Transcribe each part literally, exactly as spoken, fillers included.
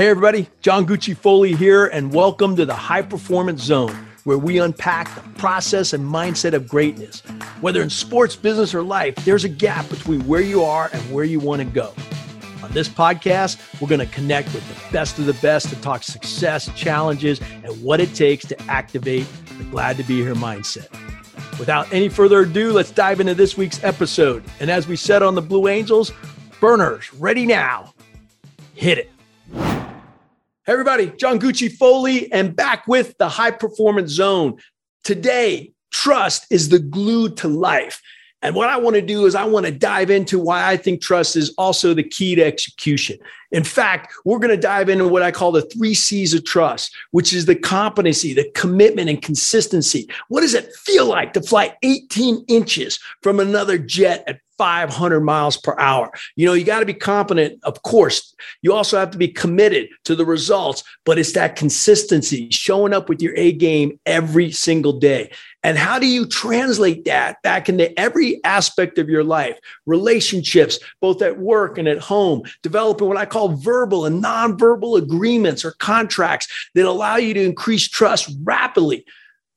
Hey everybody, John Gucci Foley here, and welcome to the High Performance Zone, where we unpack the process and mindset of greatness. Whether in sports, business, or life, there's a gap between where you are and where you want to go. On this podcast, we're going to connect with the best of the best to talk success, challenges, and what it takes to activate the glad to be here mindset. Without any further ado, let's dive into this week's episode. And as we said on the Blue Angels, burners, ready now, hit it. Hey everybody, John Gucci Foley, and back with the High Performance Zone. Today, trust is the glue to life. And what I want to do is I want to dive into why I think trust is also the key to execution. In fact, we're going to dive into what I call the three C's of trust, which is the competency, the commitment, and consistency. What does it feel like to fly eighteen inches from another jet at five hundred miles per hour. You know, you got to be competent, of course. You also have to be committed to the results, but it's that consistency, showing up with your A game every single day. And how do you translate that back into every aspect of your life? Relationships, both at work and at home, developing what I call verbal and nonverbal agreements or contracts that allow you to increase trust rapidly.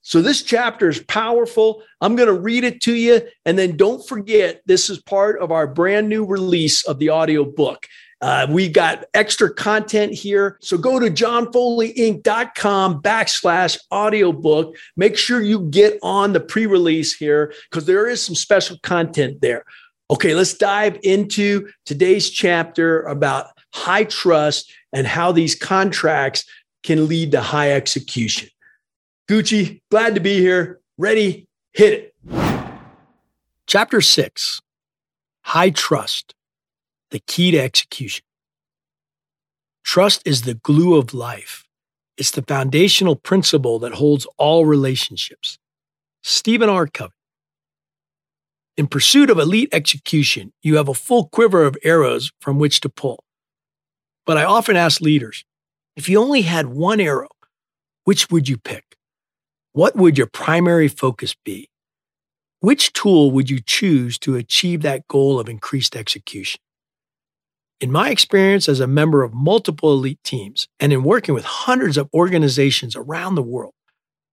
So this chapter is powerful. I'm going to read it to you. And then don't forget, this is part of our brand new release of the audio book. Uh, we got extra content here. So go to johnfoleyinc.com backslash audiobook. Make sure you get on the pre-release here because there is some special content there. Okay, let's dive into today's chapter about high trust and how these contracts can lead to high execution. Gucci, glad to be here. Ready, hit it. Chapter six, High Trust, the Key to Execution. Trust is the glue of life. It's the foundational principle that holds all relationships. Stephen R. Covey. In pursuit of elite execution, you have a full quiver of arrows from which to pull. But I often ask leaders, if you only had one arrow, which would you pick? What would your primary focus be? Which tool would you choose to achieve that goal of increased execution? In my experience as a member of multiple elite teams and in working with hundreds of organizations around the world,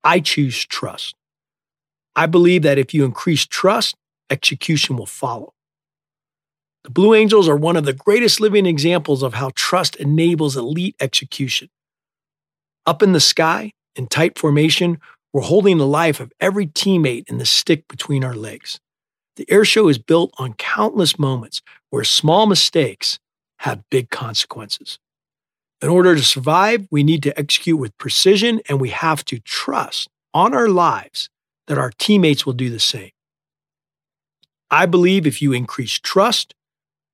I choose trust. I believe that if you increase trust, execution will follow. The Blue Angels are one of the greatest living examples of how trust enables elite execution. Up in the sky, in tight formation, we're holding the life of every teammate in the stick between our legs. The airshow is built on countless moments where small mistakes have big consequences. In order to survive, we need to execute with precision, and we have to trust on our lives that our teammates will do the same. I believe if you increase trust,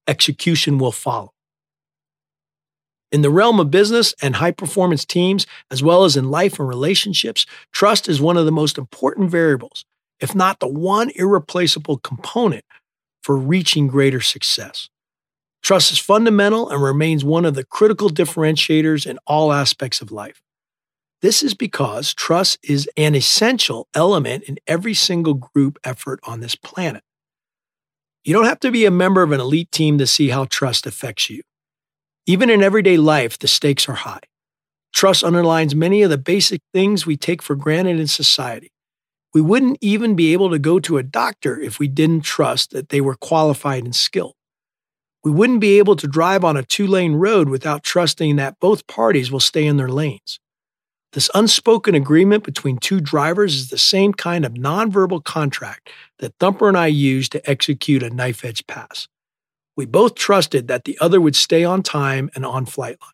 execution will follow. In the realm of business and high-performance teams, as well as in life and relationships, trust is one of the most important variables, if not the one irreplaceable component for reaching greater success. Trust is fundamental and remains one of the critical differentiators in all aspects of life. This is because trust is an essential element in every single group effort on this planet. You don't have to be a member of an elite team to see how trust affects you. Even in everyday life, the stakes are high. Trust underlines many of the basic things we take for granted in society. We wouldn't even be able to go to a doctor if we didn't trust that they were qualified and skilled. We wouldn't be able to drive on a two-lane road without trusting that both parties will stay in their lanes. This unspoken agreement between two drivers is the same kind of nonverbal contract that Thumper and I use to execute a knife-edge pass. We both trusted that the other would stay on time and on flight line.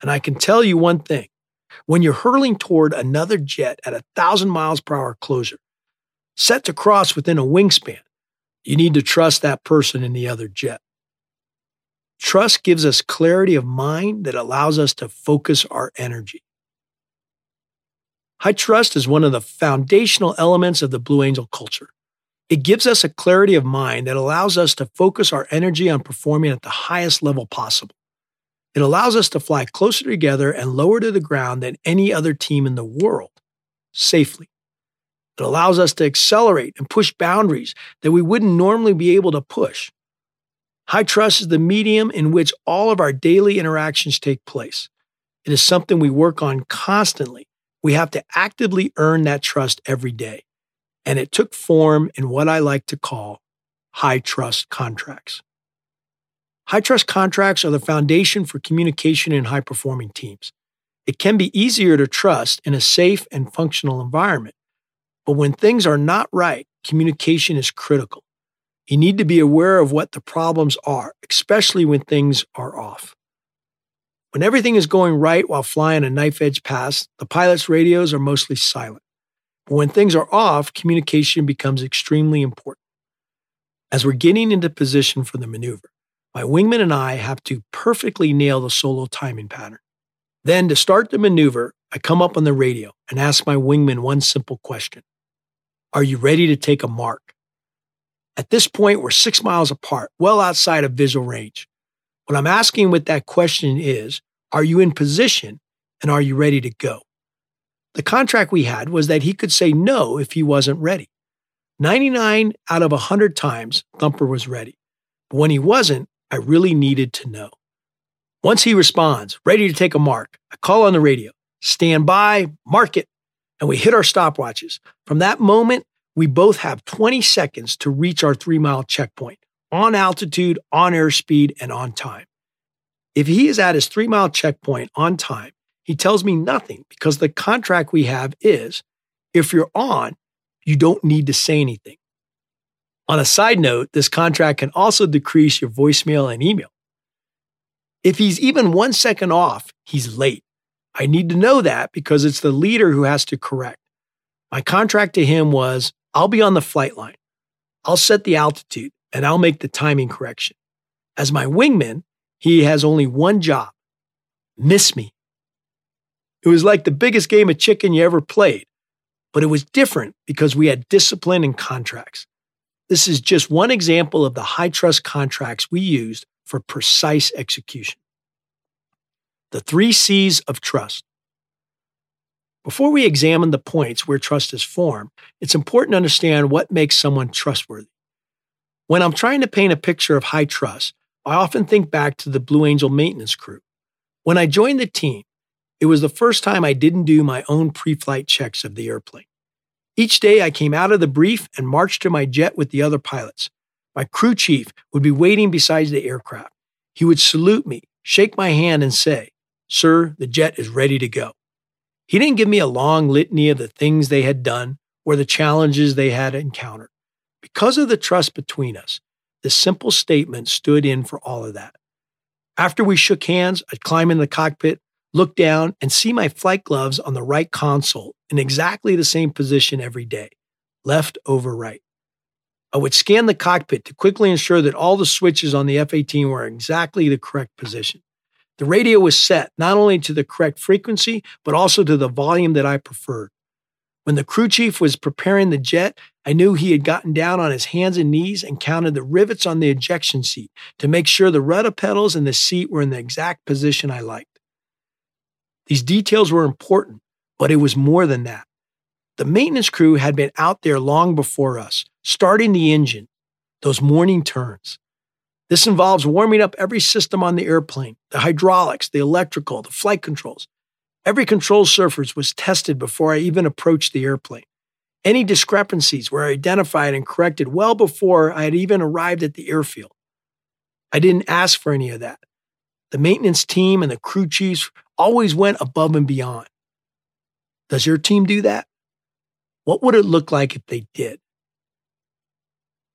And I can tell you one thing. When you're hurtling toward another jet at a thousand miles per hour closure, set to cross within a wingspan, you need to trust that person in the other jet. Trust gives us clarity of mind that allows us to focus our energy. High trust is one of the foundational elements of the Blue Angel culture. It gives us a clarity of mind that allows us to focus our energy on performing at the highest level possible. It allows us to fly closer together and lower to the ground than any other team in the world, safely. It allows us to accelerate and push boundaries that we wouldn't normally be able to push. High trust is the medium in which all of our daily interactions take place. It is something we work on constantly. We have to actively earn that trust every day. And it took form in what I like to call high trust contracts. High trust contracts are the foundation for communication in high-performing teams. It can be easier to trust in a safe and functional environment. But when things are not right, communication is critical. You need to be aware of what the problems are, especially when things are off. When everything is going right while flying a knife-edge pass, the pilot's radios are mostly silent. But when things are off, communication becomes extremely important. As we're getting into position for the maneuver, my wingman and I have to perfectly nail the solo timing pattern. Then, to start the maneuver, I come up on the radio and ask my wingman one simple question. Are you ready to take a mark? At this point, we're six miles apart, well outside of visual range. What I'm asking with that question is, are you in position and are you ready to go? The contract we had was that he could say no if he wasn't ready. ninety-nine out of one hundred times, Thumper was ready. But when he wasn't, I really needed to know. Once he responds, ready to take a mark, I call on the radio, stand by, mark it, and we hit our stopwatches. From that moment, we both have twenty seconds to reach our three-mile checkpoint, on altitude, on airspeed, and on time. If he is at his three-mile checkpoint on time, he tells me nothing because the contract we have is, if you're on, you don't need to say anything. On a side note, this contract can also decrease your voicemail and email. If he's even one second off, he's late. I need to know that because it's the leader who has to correct. My contract to him was, I'll be on the flight line. I'll set the altitude and I'll make the timing correction. As my wingman, he has only one job. Miss me. It was like the biggest game of chicken you ever played, but it was different because we had discipline and contracts. This is just one example of the high trust contracts we used for precise execution. The three C's of trust. Before we examine the points where trust is formed, it's important to understand what makes someone trustworthy. When I'm trying to paint a picture of high trust, I often think back to the Blue Angel maintenance crew. When I joined the team, it was the first time I didn't do my own pre-flight checks of the airplane. Each day I came out of the brief and marched to my jet with the other pilots. My crew chief would be waiting beside the aircraft. He would salute me, shake my hand, and say, "Sir, the jet is ready to go." He didn't give me a long litany of the things they had done or the challenges they had encountered. Because of the trust between us, this simple statement stood in for all of that. After we shook hands, I'd climb in the cockpit, look down, and see my flight gloves on the right console in exactly the same position every day, left over right. I would scan the cockpit to quickly ensure that all the switches on the F eighteen were in exactly the correct position. The radio was set not only to the correct frequency, but also to the volume that I preferred. When the crew chief was preparing the jet, I knew he had gotten down on his hands and knees and counted the rivets on the ejection seat to make sure the rudder pedals and the seat were in the exact position I liked. These details were important, but it was more than that. The maintenance crew had been out there long before us, starting the engine, those morning turns. This involves warming up every system on the airplane, the hydraulics, the electrical, the flight controls. Every control surface was tested before I even approached the airplane. Any discrepancies were identified and corrected well before I had even arrived at the airfield. I didn't ask for any of that. The maintenance team and the crew chiefs always went above and beyond. Does your team do that? What would it look like if they did?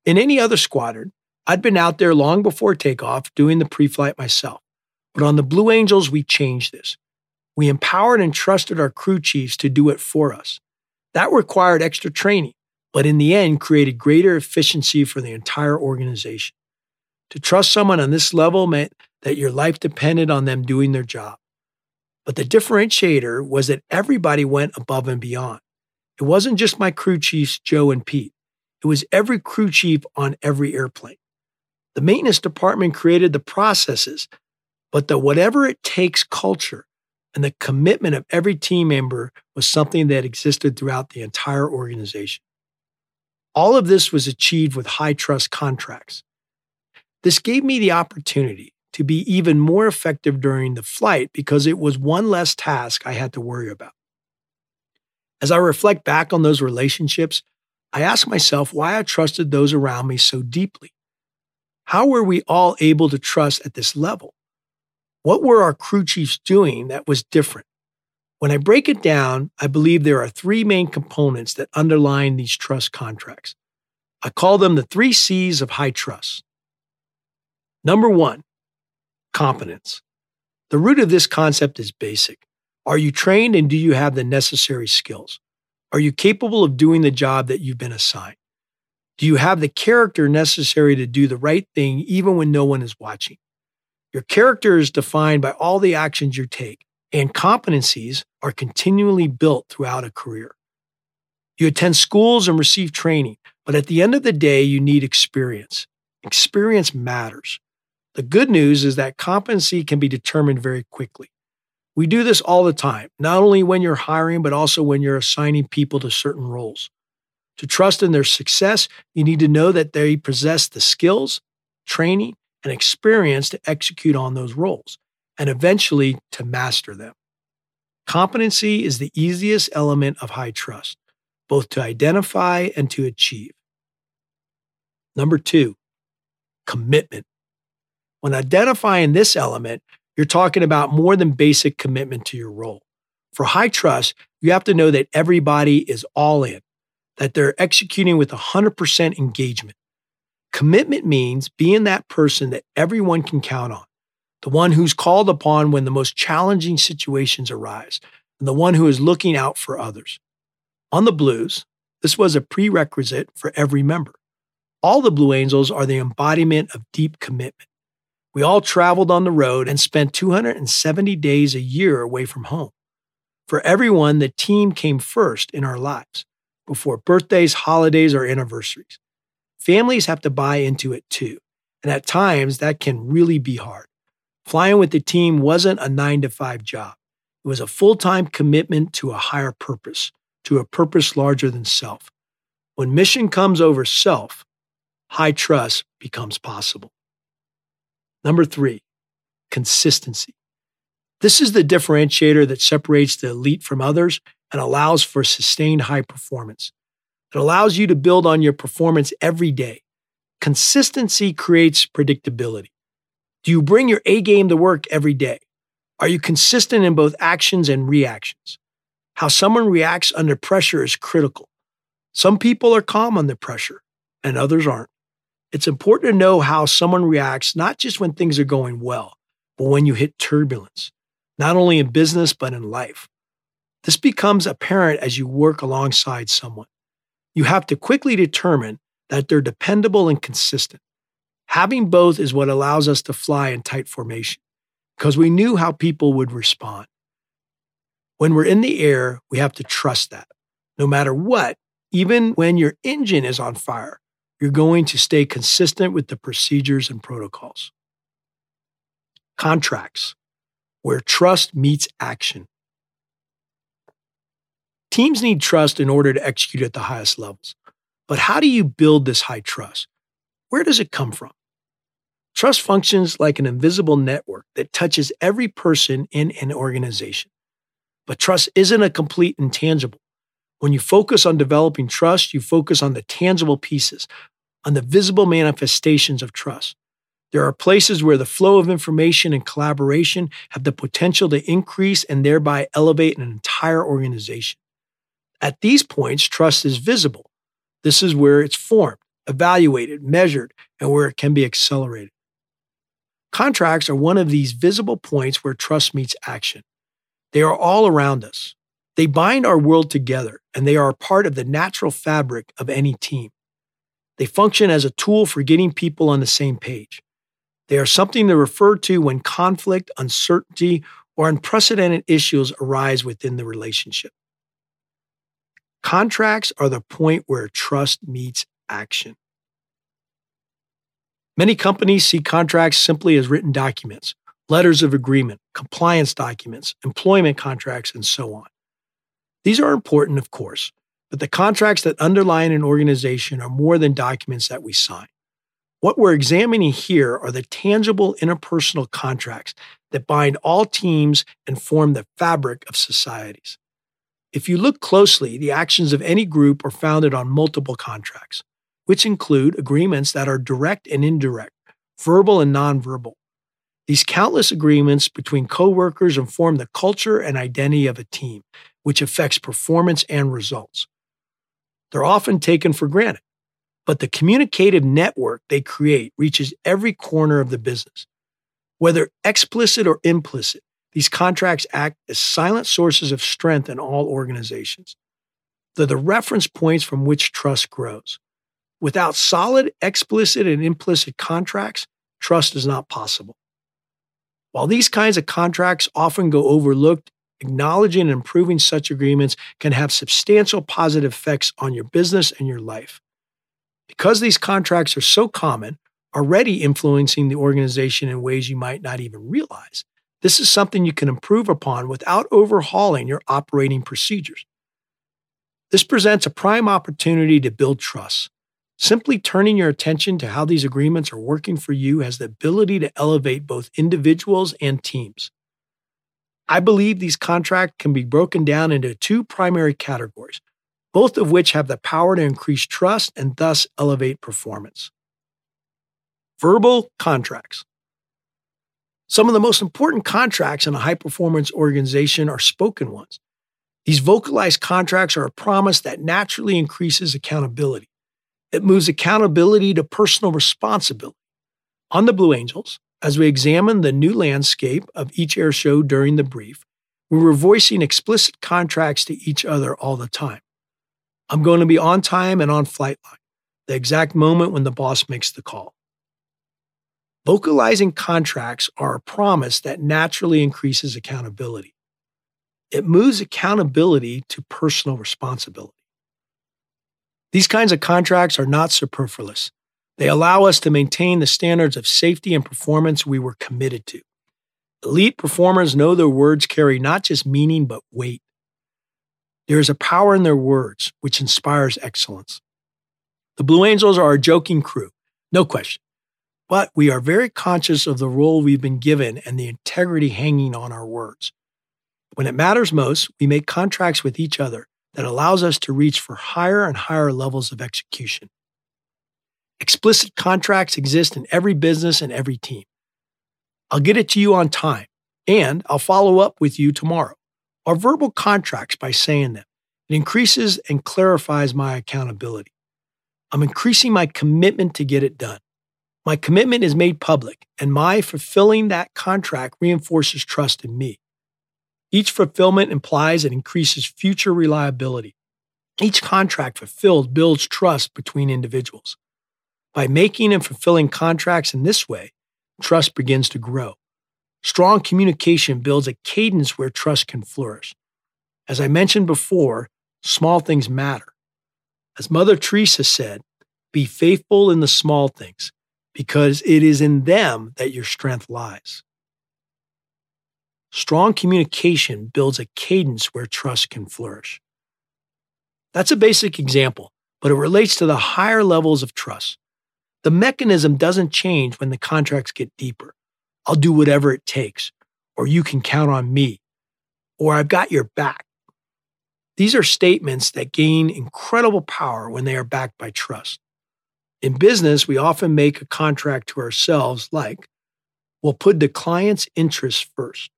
In any other squadron, I'd been out there long before takeoff doing the pre-flight myself. But on the Blue Angels, we changed this. We empowered and trusted our crew chiefs to do it for us. That required extra training, but in the end created greater efficiency for the entire organization. To trust someone on this level meant that your life depended on them doing their job. But the differentiator was that everybody went above and beyond. It wasn't just my crew chiefs, Joe and Pete. It was every crew chief on every airplane. The maintenance department created the processes, but the whatever it takes culture and the commitment of every team member was something that existed throughout the entire organization. All of this was achieved with high trust contracts. This gave me the opportunity to be even more effective during the flight because it was one less task I had to worry about. As I reflect back on those relationships, I ask myself why I trusted those around me so deeply. How were we all able to trust at this level? What were our crew chiefs doing that was different? When I break it down, I believe there are three main components that underline these trust contracts. I call them the three C's of high trust. Number one, competence. The root of this concept is basic. Are you trained and do you have the necessary skills? Are you capable of doing the job that you've been assigned? Do you have the character necessary to do the right thing even when no one is watching? Your character is defined by all the actions you take, and competencies are continually built throughout a career. You attend schools and receive training, but at the end of the day, you need experience. Experience matters. The good news is that competency can be determined very quickly. We do this all the time, not only when you're hiring, but also when you're assigning people to certain roles. To trust in their success, you need to know that they possess the skills, training, and experience to execute on those roles, and eventually to master them. Competency is the easiest element of high trust, both to identify and to achieve. Number two, commitment. When identifying this element, you're talking about more than basic commitment to your role. For high trust, you have to know that everybody is all in, that they're executing with one hundred percent engagement. Commitment means being that person that everyone can count on, the one who's called upon when the most challenging situations arise, and the one who is looking out for others. On the Blues, this was a prerequisite for every member. All the Blue Angels are the embodiment of deep commitment. We all traveled on the road and spent two hundred seventy days a year away from home. For everyone, the team came first in our lives, before birthdays, holidays, or anniversaries. Families have to buy into it too, and at times that can really be hard. Flying with the team wasn't a nine to five job. It was a full-time commitment to a higher purpose, to a purpose larger than self. When mission comes over self, high trust becomes possible. Number three, consistency. This is the differentiator that separates the elite from others and allows for sustained high performance. It allows you to build on your performance every day. Consistency creates predictability. Do you bring your A game to work every day? Are you consistent in both actions and reactions? How someone reacts under pressure is critical. Some people are calm under pressure, and others aren't. It's important to know how someone reacts, not just when things are going well, but when you hit turbulence, not only in business, but in life. This becomes apparent as you work alongside someone. You have to quickly determine that they're dependable and consistent. Having both is what allows us to fly in tight formation, because we knew how people would respond. When we're in the air, we have to trust that. No matter what, even when your engine is on fire, you're going to stay consistent with the procedures and protocols. Contracts, where trust meets action. Teams need trust in order to execute at the highest levels. But how do you build this high trust? Where does it come from? Trust functions like an invisible network that touches every person in an organization. But trust isn't a complete intangible. When you focus on developing trust, you focus on the tangible pieces, on the visible manifestations of trust. There are places where the flow of information and collaboration have the potential to increase and thereby elevate an entire organization. At these points, trust is visible. This is where it's formed, evaluated, measured, and where it can be accelerated. Contracts are one of these visible points where trust meets action. They are all around us. They bind our world together, and they are a part of the natural fabric of any team. They function as a tool for getting people on the same page. They are something to refer to when conflict, uncertainty, or unprecedented issues arise within the relationship. Contracts are the point where trust meets action. Many companies see contracts simply as written documents, letters of agreement, compliance documents, employment contracts, and so on. These are important, of course, but the contracts that underlie an organization are more than documents that we sign. What we're examining here are the tangible interpersonal contracts that bind all teams and form the fabric of societies. If you look closely, the actions of any group are founded on multiple contracts, which include agreements that are direct and indirect, verbal and nonverbal. These countless agreements between coworkers inform the culture and identity of a team, which affects performance and results. They're often taken for granted, but the communicative network they create reaches every corner of the business. Whether explicit or implicit, these contracts act as silent sources of strength in all organizations. They're the reference points from which trust grows. Without solid, explicit, and implicit contracts, trust is not possible. While these kinds of contracts often go overlooked, acknowledging and improving such agreements can have substantial positive effects on your business and your life. Because these contracts are so common, already influencing the organization in ways you might not even realize, this is something you can improve upon without overhauling your operating procedures. This presents a prime opportunity to build trust. Simply turning your attention to how these agreements are working for you has the ability to elevate both individuals and teams. I believe these contracts can be broken down into two primary categories, both of which have the power to increase trust and thus elevate performance. Verbal contracts. Some of the most important contracts in a high-performance organization are spoken ones. These vocalized contracts are a promise that naturally increases accountability. It moves accountability to personal responsibility. On the Blue Angels, as we examined the new landscape of each air show during the brief, we were voicing explicit contracts to each other all the time. I'm going to be on time and on flight line, the exact moment when the boss makes the call. Vocalizing contracts are a promise that naturally increases accountability. It moves accountability to personal responsibility. These kinds of contracts are not superfluous. They allow us to maintain the standards of safety and performance we were committed to. Elite performers know their words carry not just meaning, but weight. There is a power in their words, which inspires excellence. The Blue Angels are a joking crew, no question. But we are very conscious of the role we've been given and the integrity hanging on our words. When it matters most, we make contracts with each other that allows us to reach for higher and higher levels of execution. Explicit contracts exist in every business and every team. I'll get it to you on time, and I'll follow up with you tomorrow are verbal contracts by saying them. It increases and clarifies my accountability. I'm increasing my commitment to get it done. My commitment is made public, and my fulfilling that contract reinforces trust in me. Each fulfillment implies and increases future reliability. Each contract fulfilled builds trust between individuals. By making and fulfilling contracts in this way, trust begins to grow. Strong communication builds a cadence where trust can flourish. As I mentioned before, small things matter. As Mother Teresa said, be faithful in the small things, because it is in them that your strength lies. Strong communication builds a cadence where trust can flourish. That's a basic example, but it relates to the higher levels of trust. The mechanism doesn't change when the contracts get deeper. I'll do whatever it takes, or you can count on me, or I've got your back. These are statements that gain incredible power when they are backed by trust. In business, we often make a contract to ourselves like, we'll put the client's interests first.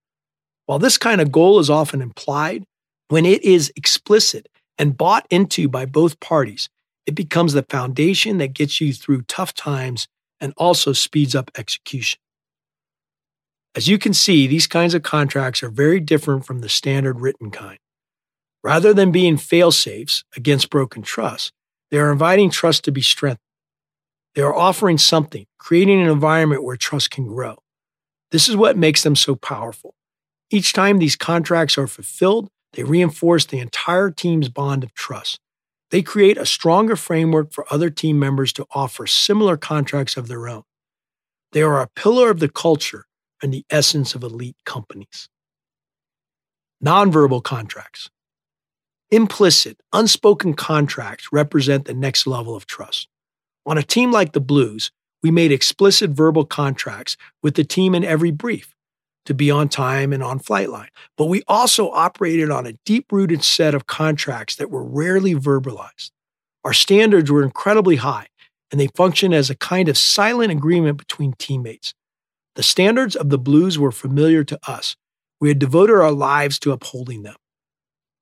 While this kind of goal is often implied, when it is explicit and bought into by both parties, it becomes the foundation that gets you through tough times and also speeds up execution. As you can see, these kinds of contracts are very different from the standard written kind. Rather than being fail-safes against broken trust, they are inviting trust to be strengthened. They are offering something, creating an environment where trust can grow. This is what makes them so powerful. Each time these contracts are fulfilled, they reinforce the entire team's bond of trust. They create a stronger framework for other team members to offer similar contracts of their own. They are a pillar of the culture and the essence of elite companies. Nonverbal contracts. Implicit, unspoken contracts represent the next level of trust. On a team like the Blues, We made explicit verbal contracts with the team in every brief to be on time and on flight line. But we also operated on a deep-rooted set of contracts that were rarely verbalized. Our standards were incredibly high, and they functioned as a kind of silent agreement between teammates. The standards of the Blues were familiar to us. We had devoted our lives to upholding them.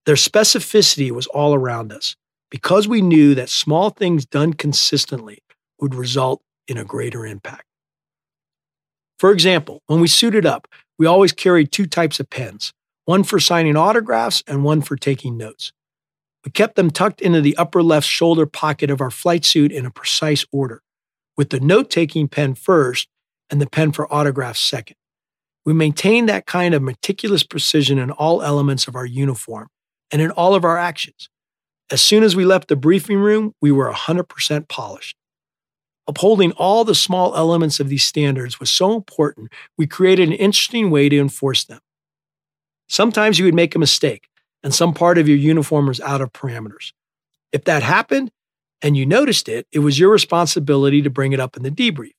Their specificity was all around us because we knew that small things done consistently would result in a greater impact. For example, when we suited up, we always carried two types of pens, one for signing autographs and one for taking notes. We kept them tucked into the upper left shoulder pocket of our flight suit in a precise order, with the note-taking pen first and the pen for autographs second. We maintained that kind of meticulous precision in all elements of our uniform and in all of our actions. As soon as we left the briefing room, we were one hundred percent polished. Upholding all the small elements of these standards was so important, we created an interesting way to enforce them. Sometimes you would make a mistake, and some part of your uniform was out of parameters. If that happened, and you noticed it, it was your responsibility to bring it up in the debrief.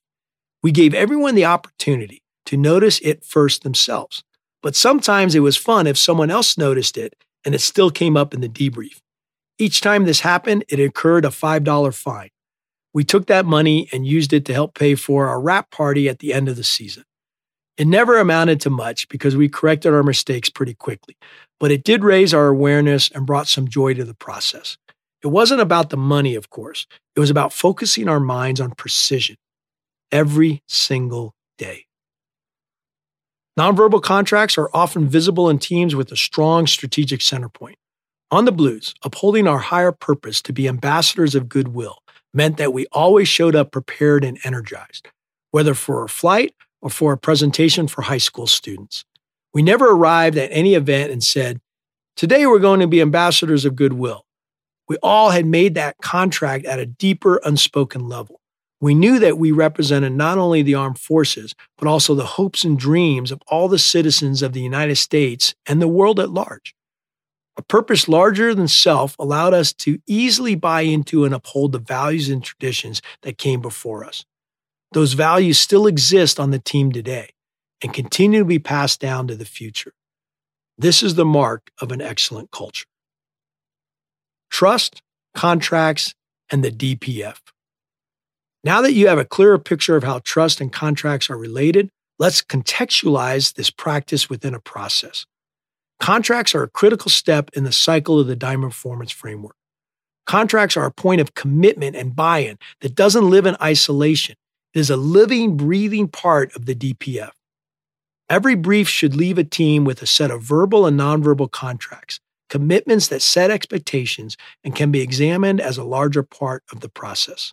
We gave everyone the opportunity to notice it first themselves, but sometimes it was fun if someone else noticed it, and it still came up in the debrief. Each time this happened, it incurred a five dollars fine. We took that money and used it to help pay for our wrap party at the end of the season. It never amounted to much because we corrected our mistakes pretty quickly, but it did raise our awareness and brought some joy to the process. It wasn't about the money, of course. It was about focusing our minds on precision every single day. Nonverbal contracts are often visible in teams with a strong strategic center point. On the Blues, upholding our higher purpose to be ambassadors of goodwill meant that we always showed up prepared and energized, whether for a flight or for a presentation for high school students. We never arrived at any event and said, "Today we're going to be ambassadors of goodwill." We all had made that contract at a deeper, unspoken level. We knew that we represented not only the armed forces, but also the hopes and dreams of all the citizens of the United States and the world at large. A purpose larger than self allowed us to easily buy into and uphold the values and traditions that came before us. Those values still exist on the team today and continue to be passed down to the future. This is the mark of an excellent culture. Trust, contracts, and the D P F. Now that you have a clearer picture of how trust and contracts are related, let's contextualize this practice within a process. Contracts are a critical step in the cycle of the Diamond Performance Framework. Contracts are a point of commitment and buy-in that doesn't live in isolation. It is a living, breathing part of the D P F. Every brief should leave a team with a set of verbal and nonverbal contracts, commitments that set expectations and can be examined as a larger part of the process.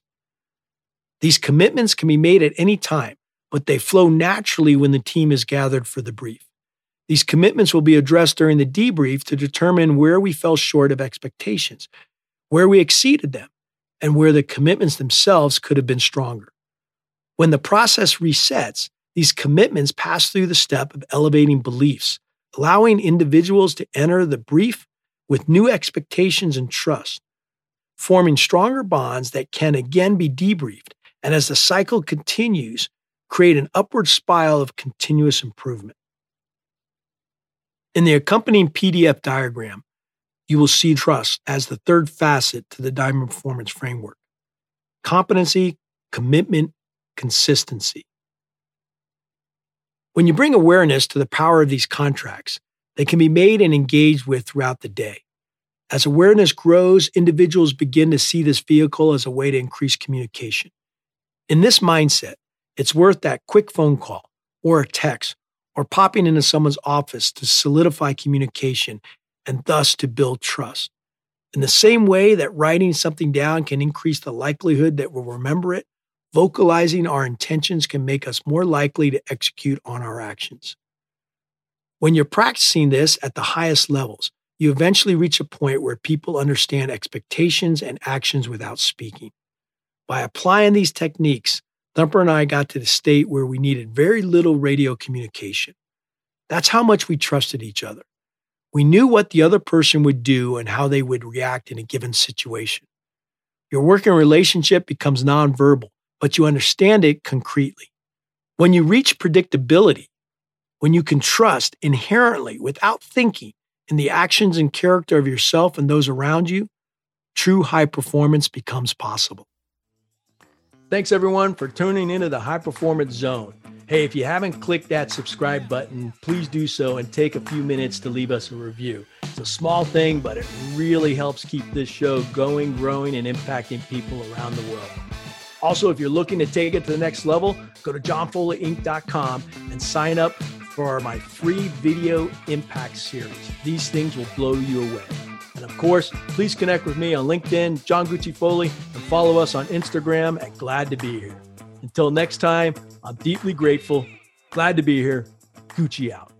These commitments can be made at any time, but they flow naturally when the team is gathered for the brief. These commitments will be addressed during the debrief to determine where we fell short of expectations, where we exceeded them, and where the commitments themselves could have been stronger. When the process resets, these commitments pass through the step of elevating beliefs, allowing individuals to enter the brief with new expectations and trust, forming stronger bonds that can again be debriefed, and as the cycle continues, create an upward spiral of continuous improvement. In the accompanying P D F diagram, you will see trust as the third facet to the Diamond Performance Framework. Competency, commitment, consistency. When you bring awareness to the power of these contracts, they can be made and engaged with throughout the day. As awareness grows, individuals begin to see this vehicle as a way to increase communication. In this mindset, it's worth that quick phone call or a text, or popping into someone's office to solidify communication and thus to build trust. In the same way that writing something down can increase the likelihood that we'll remember it, vocalizing our intentions can make us more likely to execute on our actions. When you're practicing this at the highest levels, you eventually reach a point where people understand expectations and actions without speaking. By applying these techniques, Thumper and I got to the state where we needed very little radio communication. That's how much we trusted each other. We knew what the other person would do and how they would react in a given situation. Your working relationship becomes nonverbal but you understand it concretely. When you reach predictability, when you can trust inherently without thinking in the actions and character of yourself and those around you, true high performance becomes possible. Thanks everyone for tuning into the High Performance Zone. Hey, if you haven't clicked that subscribe button, please do so and take a few minutes to leave us a review. It's a small thing, but it really helps keep this show going, growing, and impacting people around the world. Also, if you're looking to take it to the next level, go to john foley inc dot com and sign up for my free video impact series. These things will blow you away. And of course, please connect with me on LinkedIn, John Gucci Foley, and follow us on Instagram at Glad to Be Here. Until next time, I'm deeply grateful. Glad to be here. Gucci out.